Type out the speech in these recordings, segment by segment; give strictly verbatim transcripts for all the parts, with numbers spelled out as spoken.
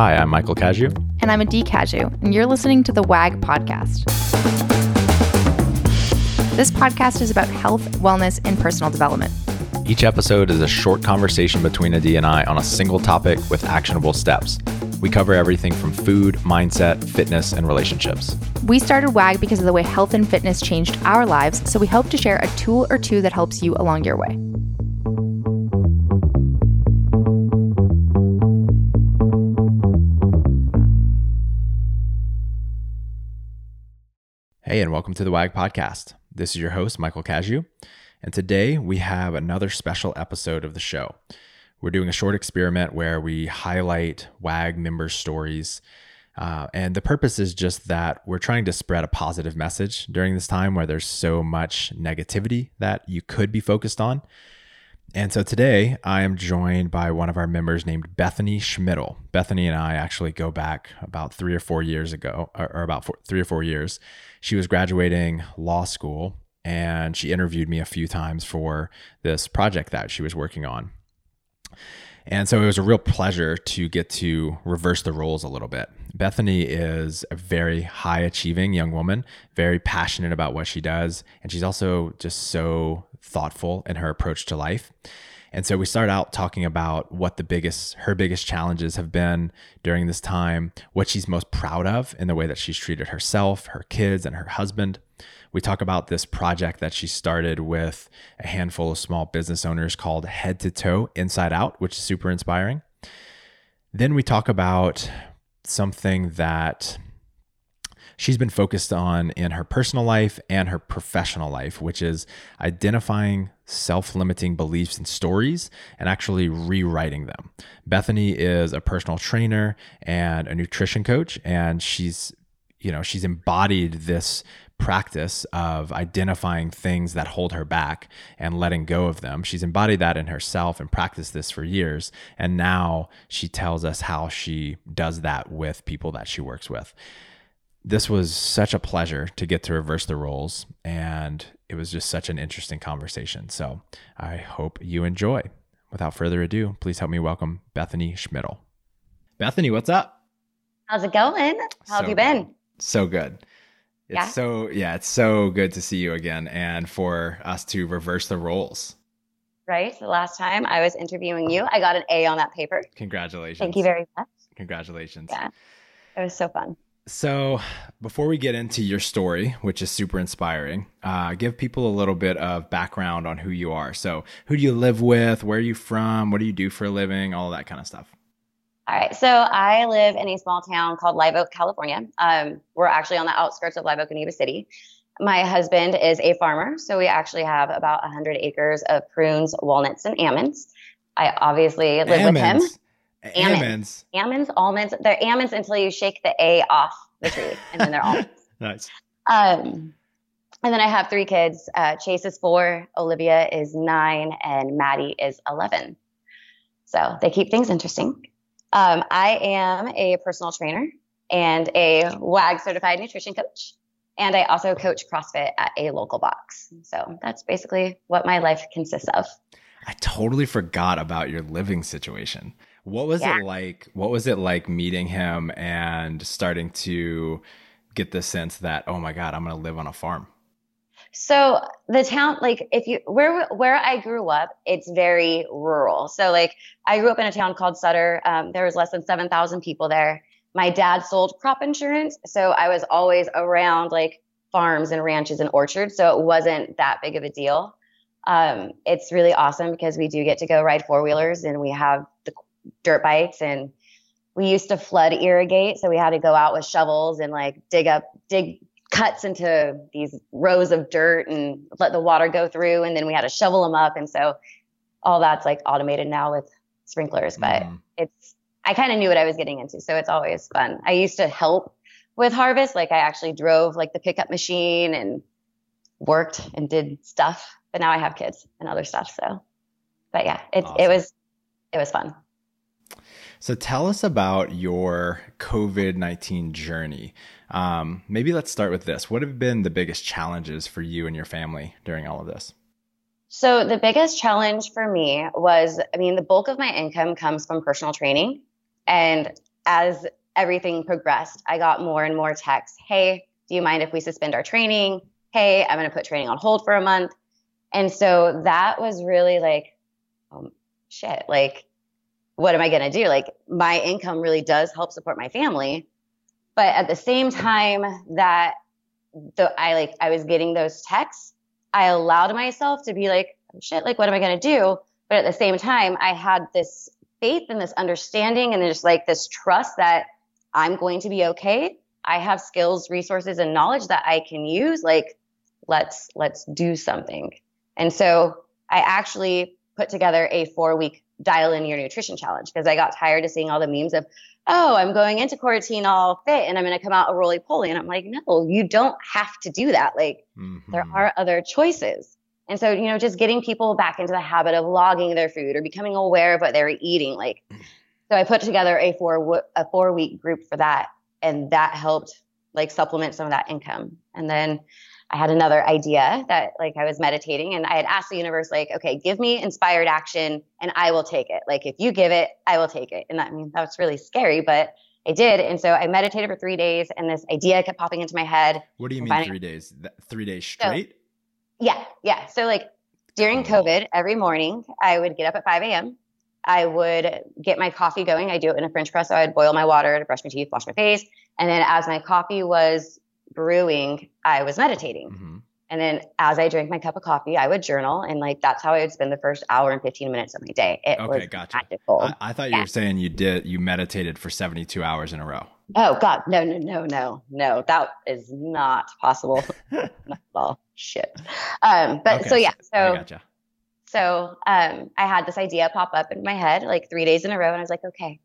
Hi, I'm Michael Kaju. And I'm Adi Kaju, and you're listening to The W A G Podcast. This podcast is about health, wellness, and personal development. Each episode is a short conversation between Adi and I on a single topic with actionable steps. We cover everything from food, mindset, fitness, and relationships. We started W A G because of the way health and fitness changed our lives, so we hope to share a tool or two that helps you along your way. Hey, and welcome to the W A G Podcast. This is your host, Michael Cashew, and today we have another special episode of the show. We're doing a short experiment where we highlight W A G member stories. Uh, and the purpose is just that we're trying to spread a positive message during this time where there's so much negativity that you could be focused on. And so today I am joined by one of our members named Bethany Schmidl. Bethany and I actually go back about three or four years ago, or, or about four, three or four years. She was graduating law school and she interviewed me a few times for this project that she was working on. And so it was a real pleasure to get to reverse the roles a little bit. Bethany is a very high achieving young woman, very passionate about what she does. And she's also just so thoughtful in her approach to life. And so we start out talking about what the biggest, her biggest challenges have been during this time, what she's most proud of in the way that she's treated herself, her kids, and her husband. We talk about this project that she started with a handful of small business owners called Head to Toe Inside Out, which is super inspiring. Then we talk about something that she's been focused on in her personal life and her professional life, which is identifying self-limiting beliefs and stories and actually rewriting them. Bethany is a personal trainer and a nutrition coach, and she's, you know, she's embodied this practice of identifying things that hold her back and letting go of them. She's embodied that in herself and practiced this for years. And now she tells us how she does that with people that she works with. This was such a pleasure to get to reverse the roles, and it was just such an interesting conversation. So I hope you enjoy. Without further ado, please help me welcome Bethany Schmidl. Bethany, what's up? How's it going? How have you been? So good. It's yeah. so yeah, it's so good to see you again and for us to reverse the roles. Right. The last time I was interviewing you, I got an A on that paper. Congratulations. Thank you very much. Congratulations. Yeah. It was so fun. So before we get into your story, which is super inspiring, uh, give people a little bit of background on who you are. So who do you live with? Where are you from? What do you do for a living? All that kind of stuff. All right. So I live in a small town called Live Oak, California. Um, we're actually on the outskirts of Live Oak and Yuba City. My husband is a farmer. So we actually have about one hundred acres of prunes, walnuts, and almonds. I obviously live almonds. with him. Almonds. Almonds, almonds. They're almonds until you shake the A off the tree, and then they're almonds. Nice. Um, and then I have three kids. Uh, Chase is four, Olivia is nine, and Maddie is eleven. So they keep things interesting. Um, I am a personal trainer and a W A G certified nutrition coach. And I also coach CrossFit at a local box. So that's basically what my life consists of. I totally forgot about your living situation. What was yeah. it like? What was it like meeting him and starting to get the sense that, oh my God, I'm going to live on a farm? So the town, like if you, where, where I grew up, it's very rural. So like I grew up in a town called Sutter. Um, there was less than seven thousand people there. My dad sold crop insurance. So I was always around like farms and ranches and orchards. So it wasn't that big of a deal. Um, it's really awesome because we do get to go ride four wheelers and we have the dirt bikes, and we used to flood irrigate. So we had to go out with shovels and like dig up, dig cuts into these rows of dirt and let the water go through. And then we had to shovel them up. And so all that's like automated now with sprinklers, but mm. it's, I kind of knew what I was getting into. So it's always fun. I used to help with harvest. Like I actually drove like the pickup machine and worked and did stuff, but now I have kids and other stuff. So, but yeah, it's, awesome. it was, it was fun. So tell us about your COVID nineteen journey. Um, maybe let's start with this. What have been the biggest challenges for you and your family during all of this? So the biggest challenge for me was, I mean, the bulk of my income comes from personal training. And as everything progressed, I got more and more texts. Hey, do you mind if we suspend our training? Hey, I'm going to put training on hold for a month. And so that was really like, um, shit, like, what am I going to do? Like, my income really does help support my family. But at the same time that the, I like, I was getting those texts, I allowed myself to be like, oh, shit, like, what am I going to do? But at the same time, I had this faith and this understanding and just like this trust that I'm going to be okay. I have skills, resources, and knowledge that I can use. Like, let's, let's do something. And so I actually put together a four week dial in your nutrition challenge because I got tired of seeing all the memes of, oh, I'm going into quarantine all fit and I'm going to come out a roly poly. And I'm like, no, you don't have to do that. Like, mm-hmm. there are other choices. And so, you know, just getting people back into the habit of logging their food or becoming aware of what they're eating. Like, so I put together a four, a four week group for that. And that helped like supplement some of that income. And then I had another idea that like I was meditating and I had asked the universe, like, okay, give me inspired action and I will take it. Like, if you give it, I will take it. And that, I mean, that was really scary, but I did. And so I meditated for three days and this idea kept popping into my head. What do you mean finally, three days? Three days straight? So, yeah. Yeah. So like during COVID, every morning I would get up at five a.m. I would get my coffee going. I do it in a French press. So I'd boil my water to brush my teeth, wash my face. And then as my coffee was brewing, I was meditating. Mm-hmm. And then as I drank my cup of coffee, I would journal. And like, that's how I would spend the first hour and fifteen minutes of my day. It okay, was gotcha. Magical. I, I thought you yeah. were saying you did, you meditated for seventy-two hours in a row. Oh God. No, no, no, no, no. That is not possible. Not at all. Shit. Um, but okay. so yeah, so. I gotcha. So um, I had this idea pop up in my head like three days in a row. And I was like, okay,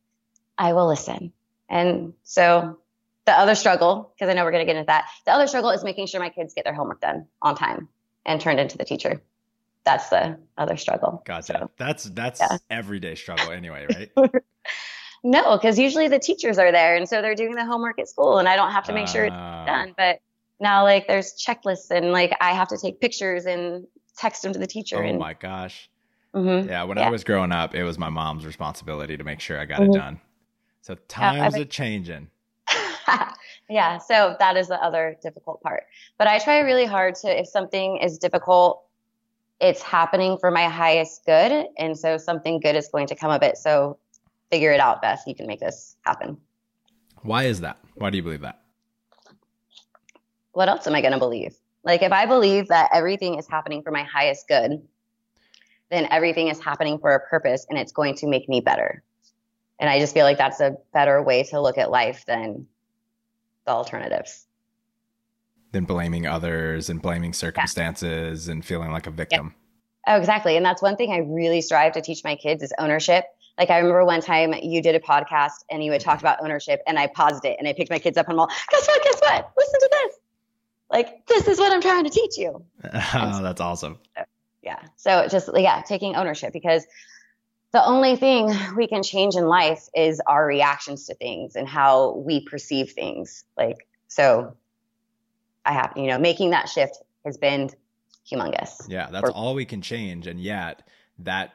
I will listen. And so the other struggle, because I know we're going to get into that. The other struggle is making sure my kids get their homework done on time and turned into the teacher. That's the other struggle. Gotcha. So, that's that's yeah. everyday struggle anyway, right? No, because usually the teachers are there. And so they're doing the homework at school and I don't have to make uh... sure it's done. But now like there's checklists and like I have to take pictures and text them to the teacher. Oh and, my gosh. Mm-hmm. Yeah. When yeah. I was growing up, it was my mom's responsibility to make sure I got mm-hmm. it done. So times yeah, are changing. Yeah. So that is the other difficult part, but I try really hard to, if something is difficult, it's happening for my highest good. And so something good is going to come of it. So figure it out, Beth. You can make this happen. Why is that? Why do you believe that? What else am I going to believe? Like if I believe that everything is happening for my highest good, then everything is happening for a purpose and it's going to make me better. And I just feel like that's a better way to look at life than the alternatives. Than blaming others and blaming circumstances yeah. and feeling like a victim. Yeah. Oh, exactly. And that's one thing I really strive to teach my kids is ownership. Like I remember one time you did a podcast and you had talked about ownership and I paused it and I picked my kids up and I'm all, guess what, guess what? Listen to this. Like, this is what I'm trying to teach you. Oh, that's awesome. Yeah. So just, yeah, taking ownership because the only thing we can change in life is our reactions to things and how we perceive things. Like, so I have, you know, making that shift has been humongous. Yeah. That's or, all we can change. And yet that,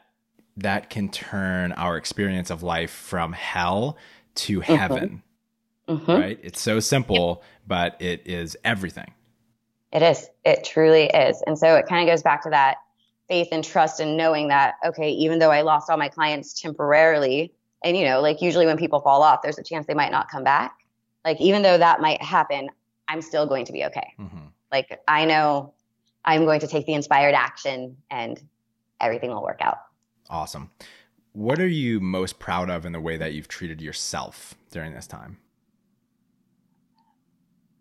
that can turn our experience of life from hell to mm-hmm. heaven, mm-hmm. right? It's so simple, yeah. but it is everything. It is. It truly is. And so it kind of goes back to that faith and trust and knowing that, okay, even though I lost all my clients temporarily, and, you know, like usually when people fall off, there's a chance they might not come back. Like, even though that might happen, I'm still going to be okay. Mm-hmm. Like, I know I'm going to take the inspired action and everything will work out. Awesome. What are you most proud of in the way that you've treated yourself during this time?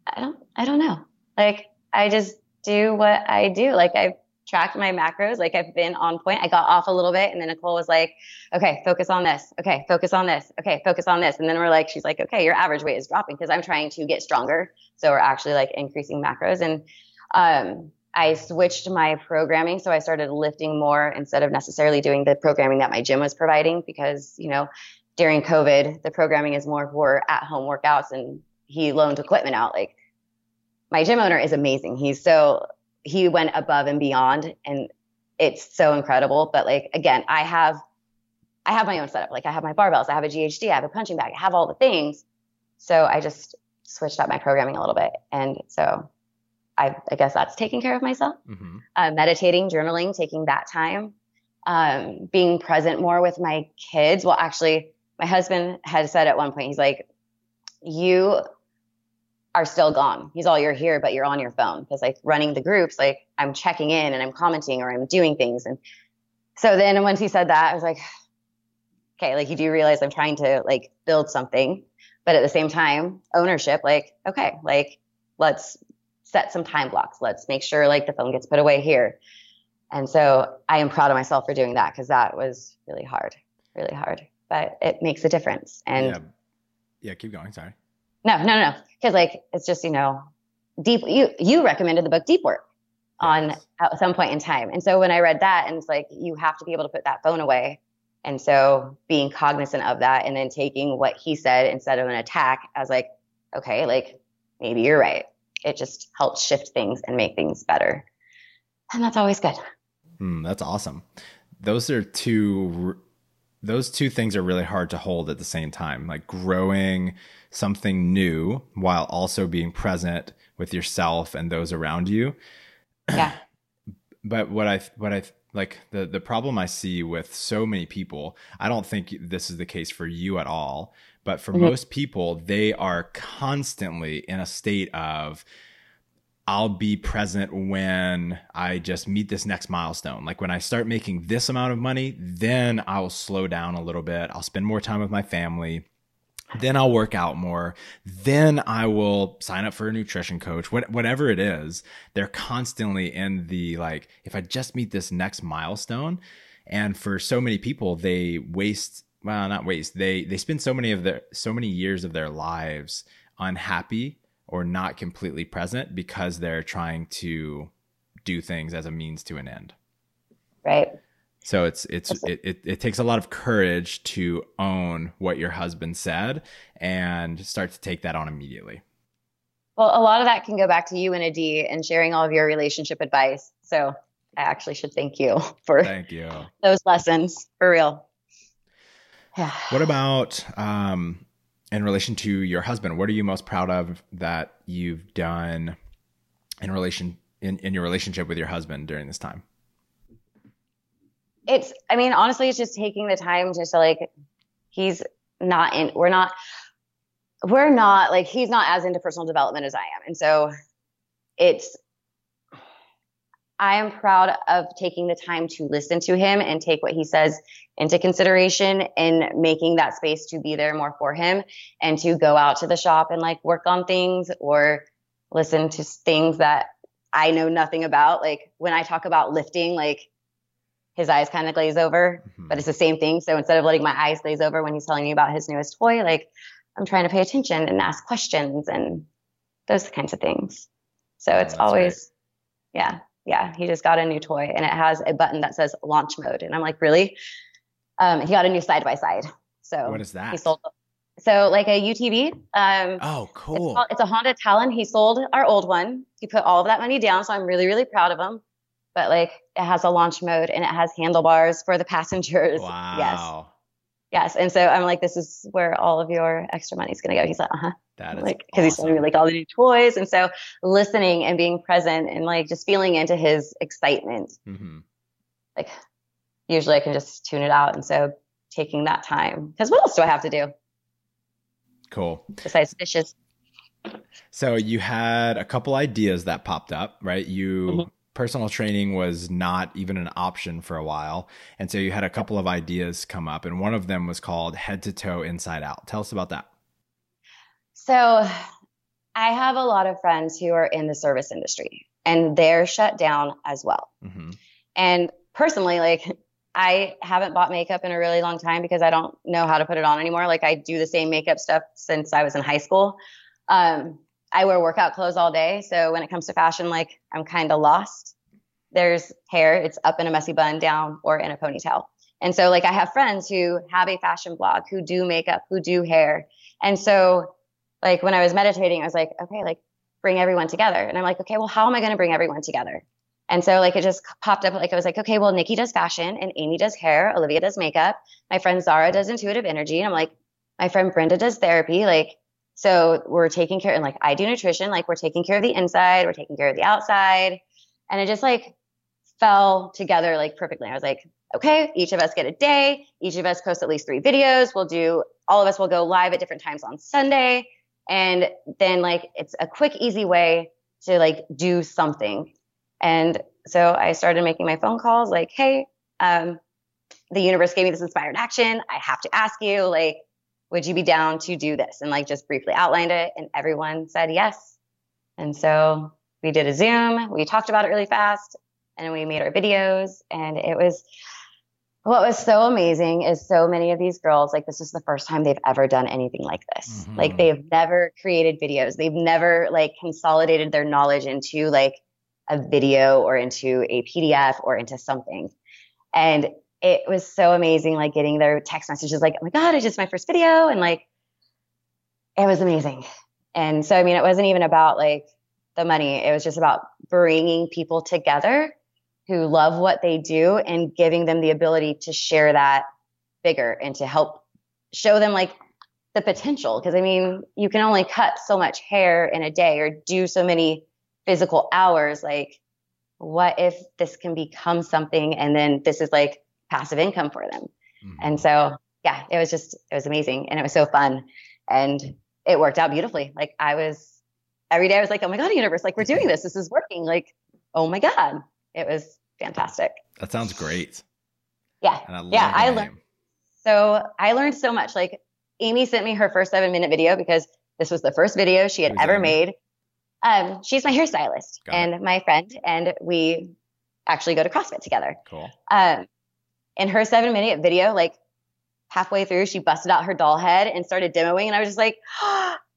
I don't, I don't know. Like, I just do what I do. Like I've tracked my macros. Like I've been on point. I got off a little bit. And then Nicole was like, okay, focus on this. Okay. Focus on this. Okay. Focus on this. And then we're like, she's like, okay, your average weight is dropping because I'm trying to get stronger. So we're actually like increasing macros. And, um, I switched my programming. So I started lifting more instead of necessarily doing the programming that my gym was providing because, you know, during COVID, the programming is more for at home workouts and he loaned equipment out. Like, my gym owner is amazing. He's so, he went above and beyond and it's so incredible. But like, again, I have I have my own setup. Like I have my barbells, I have a G H D, I have a punching bag, I have all the things. So I just switched up my programming a little bit. And so I, I guess that's taking care of myself, mm-hmm. uh, meditating, journaling, taking that time, um, being present more with my kids. Well, actually my husband had said at one point, he's like, you are still gone. He's all, you're here, but you're on your phone. Cause like running the groups, like I'm checking in and I'm commenting or I'm doing things. And so then once he said that, I was like, okay, like you do realize I'm trying to like build something, but at the same time, ownership, like, okay, like let's set some time blocks. Let's make sure like the phone gets put away here. And so I am proud of myself for doing that. Cause that was really hard, really hard, but it makes a difference. And yeah, yeah keep going. Sorry. No, no, no, no. Cause like, it's just, you know, deep, you, you recommended the book Deep Work on yes. at some point in time. And so when I read that and it's like, you have to be able to put that phone away. And so being cognizant of that and then taking what he said instead of an attack, I was like, okay, like maybe you're right. It just helps shift things and make things better. And that's always good. Mm, that's awesome. Those are two, those two things are really hard to hold at the same time, like growing something new while also being present with yourself and those around you. Yeah. But what I, what I, like the, the problem I see with so many people, I don't think this is the case for you at all, but for mm-hmm. most people, they are constantly in a state of, I'll be present when I just meet this next milestone. Like when I start making this amount of money, then I'll slow down a little bit. I'll spend more time with my family. Then I'll work out more. Then I will sign up for a nutrition coach, what, whatever it is. They're constantly in the, like, if I just meet this next milestone. And for so many people, they waste, well, not waste. They, they spend so many of their, so many years of their lives unhappy or not completely present because they're trying to do things as a means to an end. Right. So it's, it's, it, it, it takes a lot of courage to own what your husband said and start to take that on immediately. Well, a lot of that can go back to you and Adi and sharing all of your relationship advice. So I actually should thank you for thank you. those lessons for real. Yeah. What about, um, in relation to your husband, what are you most proud of that you've done in relation in, in your relationship with your husband during this time? It's, I mean, honestly, it's just taking the time just to like, he's not in, we're not, we're not like, he's not as into personal development as I am. And so it's, I am proud of taking the time to listen to him and take what he says into consideration and making that space to be there more for him and to go out to the shop and like work on things or listen to things that I know nothing about. Like when I talk about lifting, like, his eyes kind of glaze over, mm-hmm. but it's the same thing. So instead of letting my eyes glaze over when he's telling me about his newest toy, like I'm trying to pay attention and ask questions and those kinds of things. So it's oh, always, great. yeah, yeah. He just got a new toy and it has a button that says launch mode. And I'm like, really? Um, he got a new side by side. So what is that? He sold, so like a U T V. Um, oh, cool. It's, called, it's a Honda Talon. He sold our old one. He put all of that money down. So I'm really, really proud of him. But like it has a launch mode and it has handlebars for the passengers. Wow. Yes. Yes. And so I'm like, this is where all of your extra money is going to go. He's like, uh-huh. That is like, because awesome. He's telling me like all the new toys. And so listening and being present and like just feeling into his excitement. Mm-hmm. Like usually I can just tune it out. And so taking that time, because what else do I have to do? Cool. Besides dishes. So you had a couple ideas that popped up, right? You... Mm-hmm. Personal training was not even an option for a while. And so you had a couple of ideas come up and one of them was called Head to Toe Inside Out. Tell us about that. So I have a lot of friends who are in the service industry and they're shut down as well. Mm-hmm. And personally, like I haven't bought makeup in a really long time because I don't know how to put it on anymore. Like I do the same makeup stuff since I was in high school. Um, I wear workout clothes all day. So when it comes to fashion, like I'm kind of lost. There's hair. It's up in a messy bun, down, or in a ponytail. And so like I have friends who have a fashion blog, who do makeup, who do hair. And so like when I was meditating, I was like, okay, like bring everyone together. And I'm like, okay, well, how am I going to bring everyone together? And so like it just popped up. Like I was like, okay, well, Nikki does fashion and Amy does hair. Olivia does makeup. My friend Zara does intuitive energy. And I'm like, my friend Brenda does therapy. Like, so we're taking care, and like I do nutrition, like we're taking care of the inside, we're taking care of the outside. And it just like fell together like perfectly. I was like, okay, each of us get a day. Each of us post at least three videos. We'll do, all of us will go live at different times on Sunday. And then like, it's a quick, easy way to like do something. And so I started making my phone calls like, hey, um, the universe gave me this inspired action. I have to ask you, like, would you be down to do this? And like, just briefly outlined it. And everyone said yes. And so we did a Zoom, we talked about it really fast, and we made our videos. And it was, what was so amazing is so many of these girls, like, this is the first time they've ever done anything like this. Mm-hmm. Like they've never created videos. They've never like consolidated their knowledge into like a video or into a P D F or into something. And it was so amazing, like getting their text messages like, oh my God, I just did my first video. And like, it was amazing. And so, I mean, it wasn't even about like the money. It was just about bringing people together who love what they do and giving them the ability to share that bigger and to help show them like the potential. Cause I mean, you can only cut so much hair in a day or do so many physical hours. Like, what if this can become something? And then this is like passive income for them. Mm-hmm. And so, yeah, it was just, it was amazing. And it was so fun, and it worked out beautifully. Like I was, every day I was like, oh my God, universe, like we're doing this. This is working. Like, oh my God, it was fantastic. That sounds great. Yeah. And I love yeah. I learned. So I learned so much. Like Amy sent me her first seven minute video because this was the first video she had Who's ever Amy? made. Um, she's my hairstylist Got and it. my friend, and we actually go to CrossFit together. Cool. Um, in her seven minute video, like halfway through, she busted out her doll head and started demoing. And I was just like,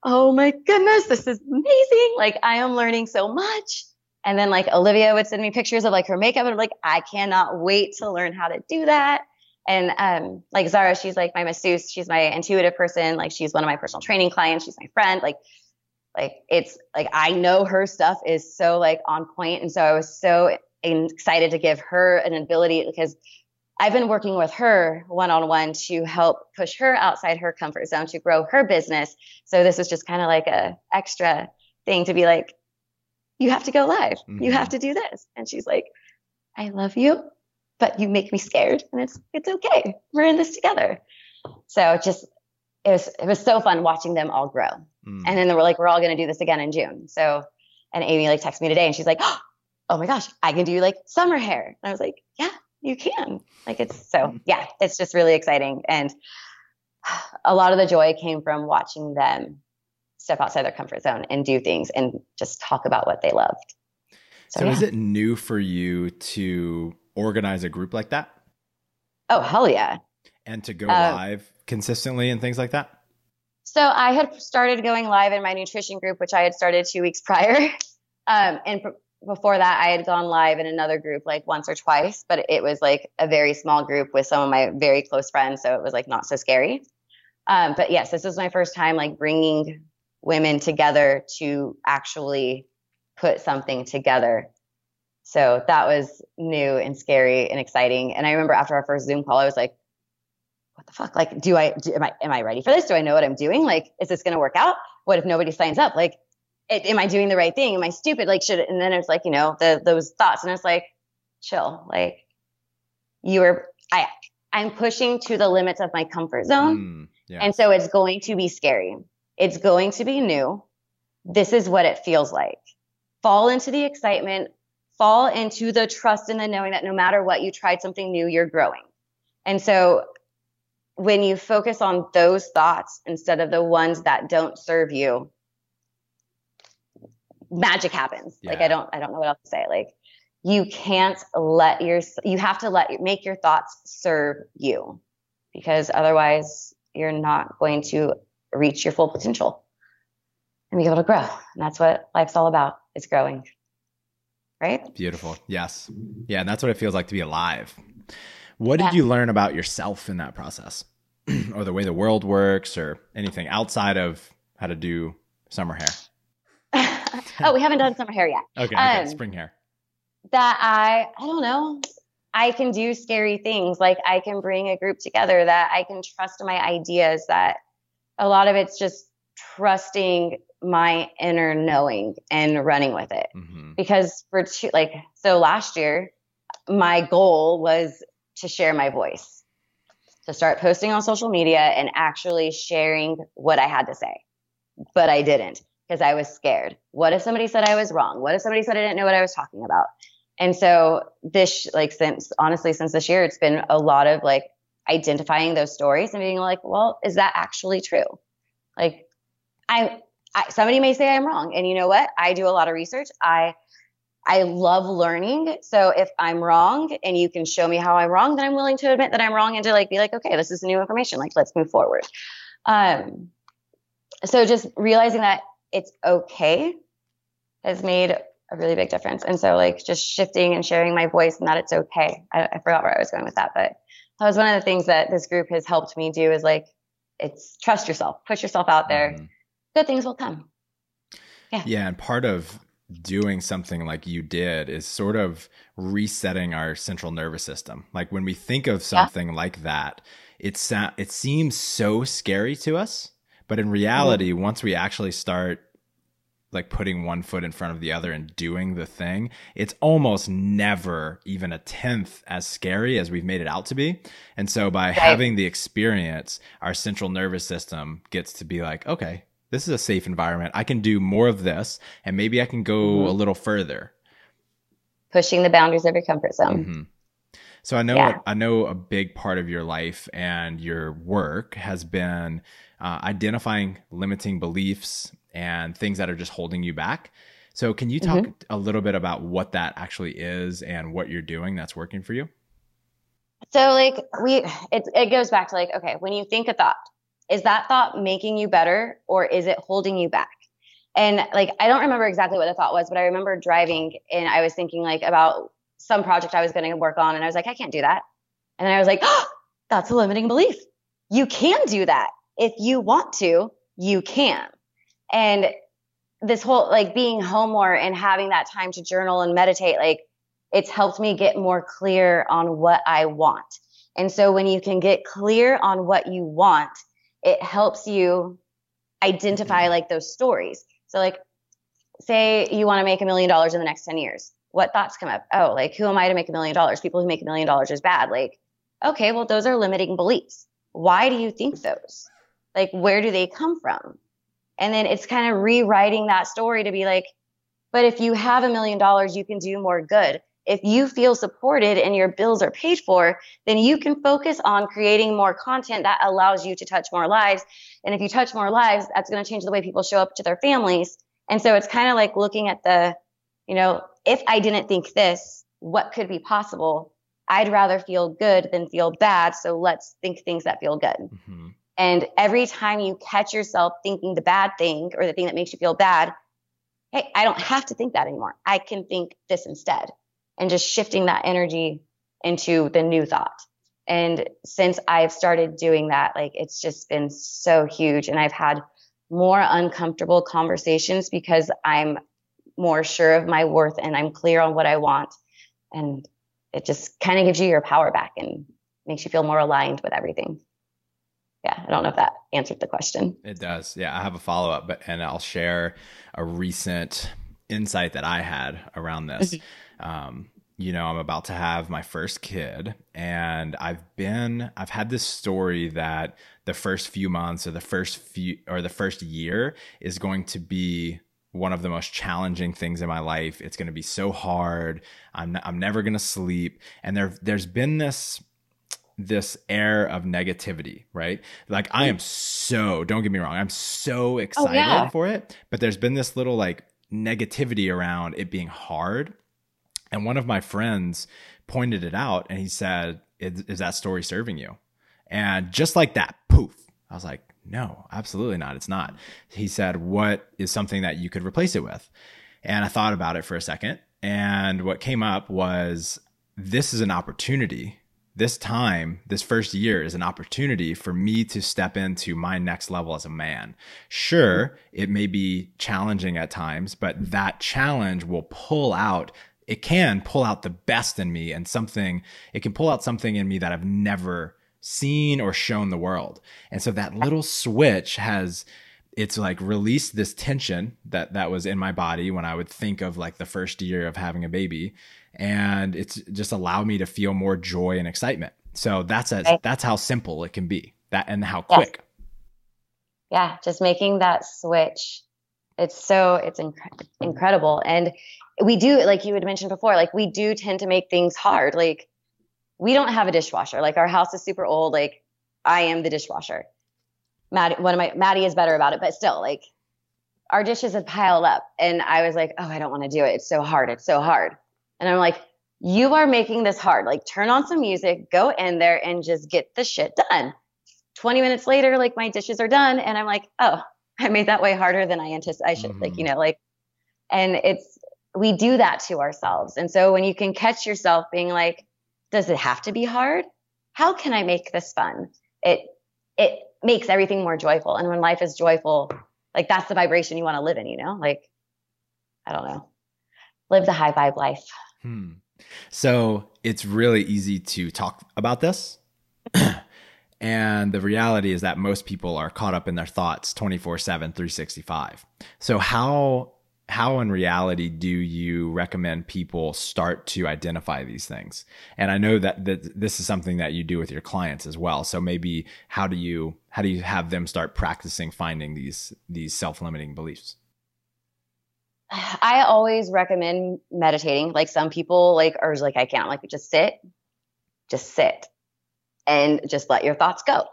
oh my goodness, this is amazing. Like I am learning so much. And then like Olivia would send me pictures of like her makeup, and I'm like, I cannot wait to learn how to do that. And um, like Zara, she's like my masseuse. She's my intuitive person. Like she's one of my personal training clients. She's my friend. Like, like it's like, I know her stuff is so like on point. And so I was so excited to give her an ability, because I've been working with her one-on-one to help push her outside her comfort zone to grow her business. So this was just kind of like a extra thing to be like, you have to go live. Mm-hmm. You have to do this. And she's like, I love you, but you make me scared, and it's, it's okay. We're in this together. So just, it was, it was so fun watching them all grow. Mm. And then they were like, we're all going to do this again in June. So, and Amy like texted me today, and she's like, oh my gosh, I can do like summer hair. And I was like, yeah, you can. Like, it's so, yeah, it's just really exciting. And a lot of the joy came from watching them step outside their comfort zone and do things and just talk about what they loved. So, so yeah. Is it new for you to organize a group like that? Oh, hell yeah. And to go um, live consistently and things like that? So I had started going live in my nutrition group, which I had started two weeks prior. Um, and pr- before that, I had gone live in another group like once or twice, but it was like a very small group with some of my very close friends. So it was like not so scary. Um, but yes, this is my first time like bringing women together to actually put something together. So that was new and scary and exciting. And I remember after our first Zoom call, I was like, what the fuck? Like, do I, do, am I, am I ready for this? Do I know what I'm doing? Like, is this going to work out? What if nobody signs up? Like, it, am I doing the right thing? Am I stupid? Like, should it? And then it's like, you know, the, those thoughts. And it's like, chill, like you are, I, I'm pushing to the limits of my comfort zone. Mm, yeah. And so it's going to be scary. It's going to be new. This is what it feels like. Fall into the excitement, fall into the trust and the knowing that no matter what, you tried something new, you're growing. And so when you focus on those thoughts instead of the ones that don't serve you, magic happens. Yeah. Like, I don't, I don't know what else to say. Like, you can't let your, you have to let, make your thoughts serve you, because otherwise you're not going to reach your full potential and be able to grow. And that's what life's all about, is growing. Right? Beautiful. Yes. Yeah. And that's what it feels like to be alive. What yeah. did you learn about yourself in that process or the way the world works or anything outside of how to do summer hair? Oh, we haven't done summer hair yet. Okay. okay. Um, Spring hair. that I, I don't know, I can do scary things. Like I can bring a group together, that I can trust my ideas, that a lot of it's just trusting my inner knowing and running with it. Mm-hmm. Because for two, like, so last year, my goal was to share my voice, to start posting on social media and actually sharing what I had to say. But I didn't, because I was scared. What if somebody said I was wrong? What if somebody said I didn't know what I was talking about? And so this, like, since, honestly, since this year, it's been a lot of like identifying those stories and being like, well, is that actually true? Like I, I somebody may say I'm wrong. And you know what? I do a lot of research. I, I love learning. So if I'm wrong and you can show me how I'm wrong, then I'm willing to admit that I'm wrong and to like, be like, okay, this is new information. Like, let's move forward. Um, so just realizing that it's okay has made a really big difference. And so like just shifting and sharing my voice and that it's okay. I, I forgot where I was going with that, but that was one of the things that this group has helped me do is like, it's trust yourself, put yourself out there. Mm-hmm. Good things will come. Yeah. Yeah. And part of doing something like you did is sort of resetting our central nervous system. Like when we think of something yeah. like that, it's, it seems so scary to us. But in reality, mm-hmm. once we actually start like putting one foot in front of the other and doing the thing, it's almost never even a tenth as scary as we've made it out to be. And so by right. having the experience, our central nervous system gets to be like, okay, this is a safe environment. I can do more of this and maybe I can go mm-hmm. a little further. Pushing the boundaries of your comfort zone. Mm-hmm. So I know yeah. I know a big part of your life and your work has been uh, identifying limiting beliefs and things that are just holding you back. So can you talk mm-hmm. a little bit about what that actually is and what you're doing that's working for you? So like we, it, it goes back to like, okay, when you think a thought, is that thought making you better or is it holding you back? And like, I don't remember exactly what the thought was, but I remember driving and I was thinking like about some project I was going to work on. And I was like, I can't do that. And then I was like, oh, that's a limiting belief. You can do that. If you want to, you can. And this whole, like being home more and having that time to journal and meditate, like it's helped me get more clear on what I want. And so when you can get clear on what you want, it helps you identify like those stories. So like, say you want to make a million dollars in the next ten years. What thoughts come up? Oh, like, who am I to make a million dollars? People who make a million dollars is bad. Like, okay, well, those are limiting beliefs. Why do you think those? Like, where do they come from? And then it's kind of rewriting that story to be like, but if you have a million dollars, you can do more good. If you feel supported and your bills are paid for, then you can focus on creating more content that allows you to touch more lives. And if you touch more lives, that's going to change the way people show up to their families. And so it's kind of like looking at the, you know, if I didn't think this, what could be possible? I'd rather feel good than feel bad. So let's think things that feel good. Mm-hmm. And every time you catch yourself thinking the bad thing or the thing that makes you feel bad, hey, I don't have to think that anymore. I can think this instead. And just shifting that energy into the new thought. And since I've started doing that, like it's just been so huge. And I've had more uncomfortable conversations because I'm more sure of my worth and I'm clear on what I want. And it just kind of gives you your power back and makes you feel more aligned with everything. Yeah. I don't know if that answered the question. It does. Yeah. I have a follow-up, but, and I'll share a recent insight that I had around this. um, you know, I'm about to have my first kid and I've been, I've had this story that the first few months or the first few, or the first year is going to be one of the most challenging things in my life. It's going to be so hard. I'm n- I'm never going to sleep. And there, there's been this, this air of negativity, right? Like I am so, don't get me wrong. I'm so excited oh, yeah. for it, but there's been this little like negativity around it being hard. And one of my friends pointed it out and he said, is, is that story serving you? And just like that, poof, I was like, no, absolutely not. It's not. He said, what is something that you could replace it with? And I thought about it for a second. And what came up was, this is an opportunity. This time, this first year is an opportunity for me to step into my next level as a man. Sure, it may be challenging at times, but that challenge will pull out it can pull out the best in me and something, it can pull out something in me that I've never seen or shown the world. And so that little switch has, it's like released this tension that that was in my body when I would think of like the first year of having a baby. And it's just allowed me to feel more joy and excitement. So that's a, that's how simple it can be, that and how quick. Yeah. yeah just making that switch. It's so, it's inc- incredible. And we do, like you had mentioned before, like we do tend to make things hard. Like we don't have a dishwasher. Like our house is super old. Like I am the dishwasher. Maddie, one of my, Maddie is better about it, but still like our dishes have piled up. And I was like, oh, I don't want to do it. It's so hard. It's so hard. And I'm like, you are making this hard. Like turn on some music, go in there and just get the shit done. twenty minutes later, like my dishes are done. And I'm like, oh, I made that way harder than I anticipated. I should mm-hmm. like, you know, like, and it's, we do that to ourselves. And so when you can catch yourself being like, does it have to be hard? How can I make this fun? It, it makes everything more joyful. And when life is joyful, like that's the vibration you want to live in, you know, like, I don't know, live the high vibe life. Hmm. So it's really easy to talk about this. And the reality is that most people are caught up in their thoughts twenty-four seven, three sixty-five. So how, how in reality do you recommend people start to identify these things? And I know that, that this is something that you do with your clients as well. So maybe how do you, how do you have them start practicing finding these, these self-limiting beliefs? I always recommend meditating. Like some people like, or like, I can't like just sit, just sit. And just let your thoughts go.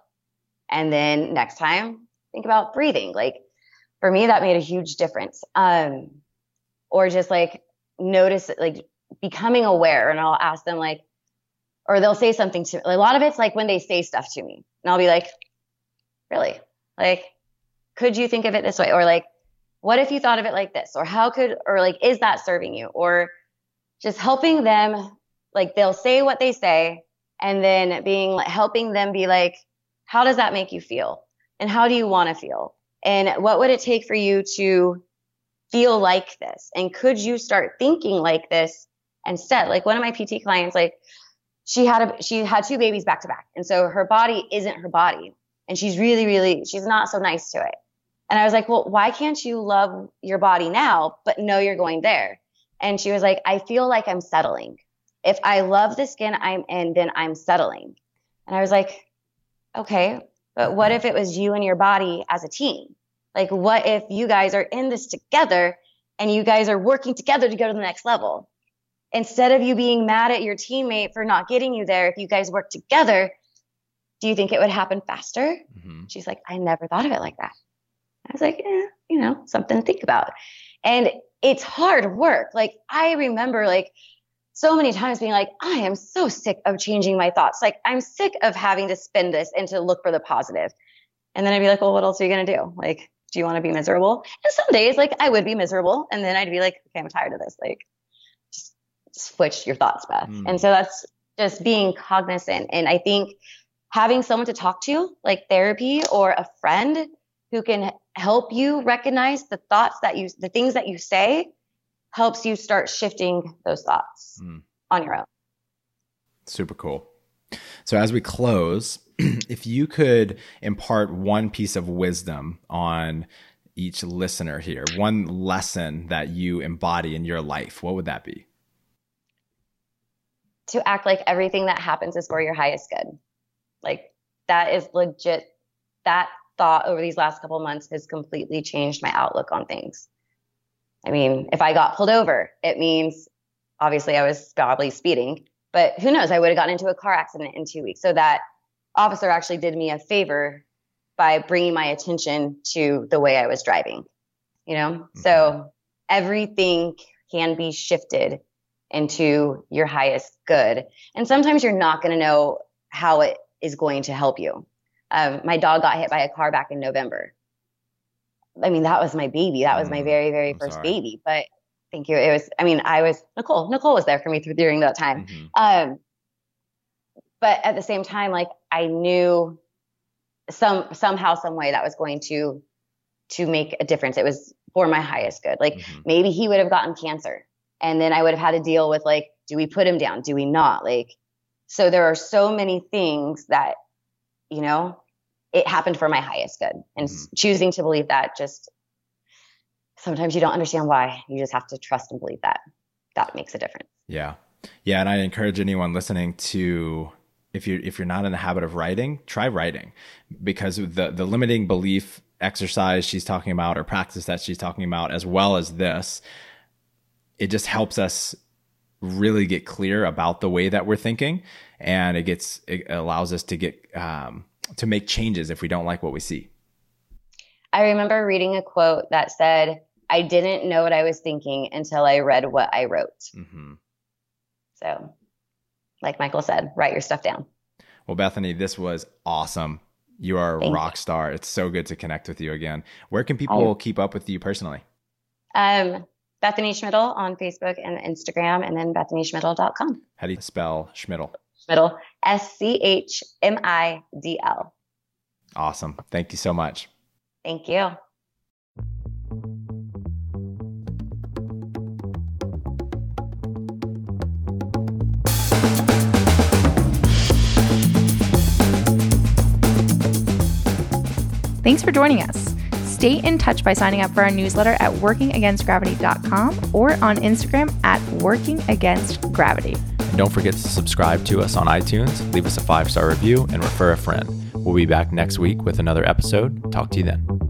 And then next time, think about breathing. Like for me, that made a huge difference. Um, or just like notice, like becoming aware. And I'll ask them like, or they'll say something to me. A lot of it's like when they say stuff to me and I'll be like, really? Like, could you think of it this way? Or like, what if you thought of it like this? Or how could, or like, is that serving you? Or just helping them, like they'll say what they say. And then being like, helping them be like, how does that make you feel? And how do you want to feel? And what would it take for you to feel like this? And could you start thinking like this instead? Like one of my P T clients, like she had a, she had two babies back to back. And so her body isn't her body. And she's really, really, she's not so nice to it. And I was like, well, why can't you love your body now, but know you're going there? And she was like, I feel like I'm settling. If I love the skin I'm in, then I'm settling. And I was like, okay, but what if it was you and your body as a team? Like, what if you guys are in this together and you guys are working together to go to the next level? Instead of you being mad at your teammate for not getting you there, if you guys work together, do you think it would happen faster? Mm-hmm. She's like, I never thought of it like that. I was like, eh, you know, something to think about. And it's hard work. Like, I remember, like, so many times being like, I am so sick of changing my thoughts. Like I'm sick of having to spin this and to look for the positive. And then I'd be like, well, what else are you going to do? Like, do you want to be miserable? And some days like I would be miserable. And then I'd be like, okay, I'm tired of this. Like just switch your thoughts back. Mm. And so that's just being cognizant. And I think having someone to talk to, like therapy or a friend who can help you recognize the thoughts that you, the things that you say, helps you start shifting those thoughts mm. on your own. Super cool. So as we close, if you could impart one piece of wisdom on each listener here, one lesson that you embody in your life, what would that be? To act like everything that happens is for your highest good. Like that is legit. That thought over these last couple of months has completely changed my outlook on things. I mean, if I got pulled over, it means obviously I was probably speeding, but who knows? I would have gotten into a car accident in two weeks. So that officer actually did me a favor by bringing my attention to the way I was driving, you know? Mm-hmm. So everything can be shifted into your highest good. And sometimes you're not going to know how it is going to help you. Um, my dog got hit by a car back in November. I mean, that was my baby. That was my very, very I'm first sorry. baby. But thank you. It was, I mean, I was, Nicole, Nicole was there for me through, during that time. Mm-hmm. Um, but at the same time, like I knew some, somehow, some way that was going to, to make a difference. It was for my highest good. Like mm-hmm. maybe he would have gotten cancer. And then I would have had to deal with like, do we put him down? Do we not? Like, so there are so many things that, you know, it happened for my highest good, and mm-hmm. choosing to believe that, just sometimes you don't understand why. You just have to trust and believe that that makes a difference. Yeah. Yeah. And I encourage anyone listening to, if you, if you're not in the habit of writing, try writing, because the, the limiting belief exercise she's talking about, or practice that she's talking about, as well as this, it just helps us really get clear about the way that we're thinking. And it gets, it allows us to get, um, to make changes if we don't like what we see. I remember reading a quote that said, I didn't know what I was thinking until I read what I wrote. Mm-hmm. So like Michael said, write your stuff down. Well, Bethany, this was awesome. You are a Thank rock star. It's so good to connect with you again. Where can people oh. keep up with you personally? Um, Bethany Schmidl on Facebook and Instagram, and then bethany schmidl dot com. How do you spell Schmidl? Schmidl, S C H M I D L. Awesome. Thank you so much. Thank you. Thanks for joining us. Stay in touch by signing up for our newsletter at working against gravity dot com or on Instagram at working against gravity. And don't forget to subscribe to us on iTunes, leave us a five-star review, and refer a friend. We'll be back next week with another episode. Talk to you then.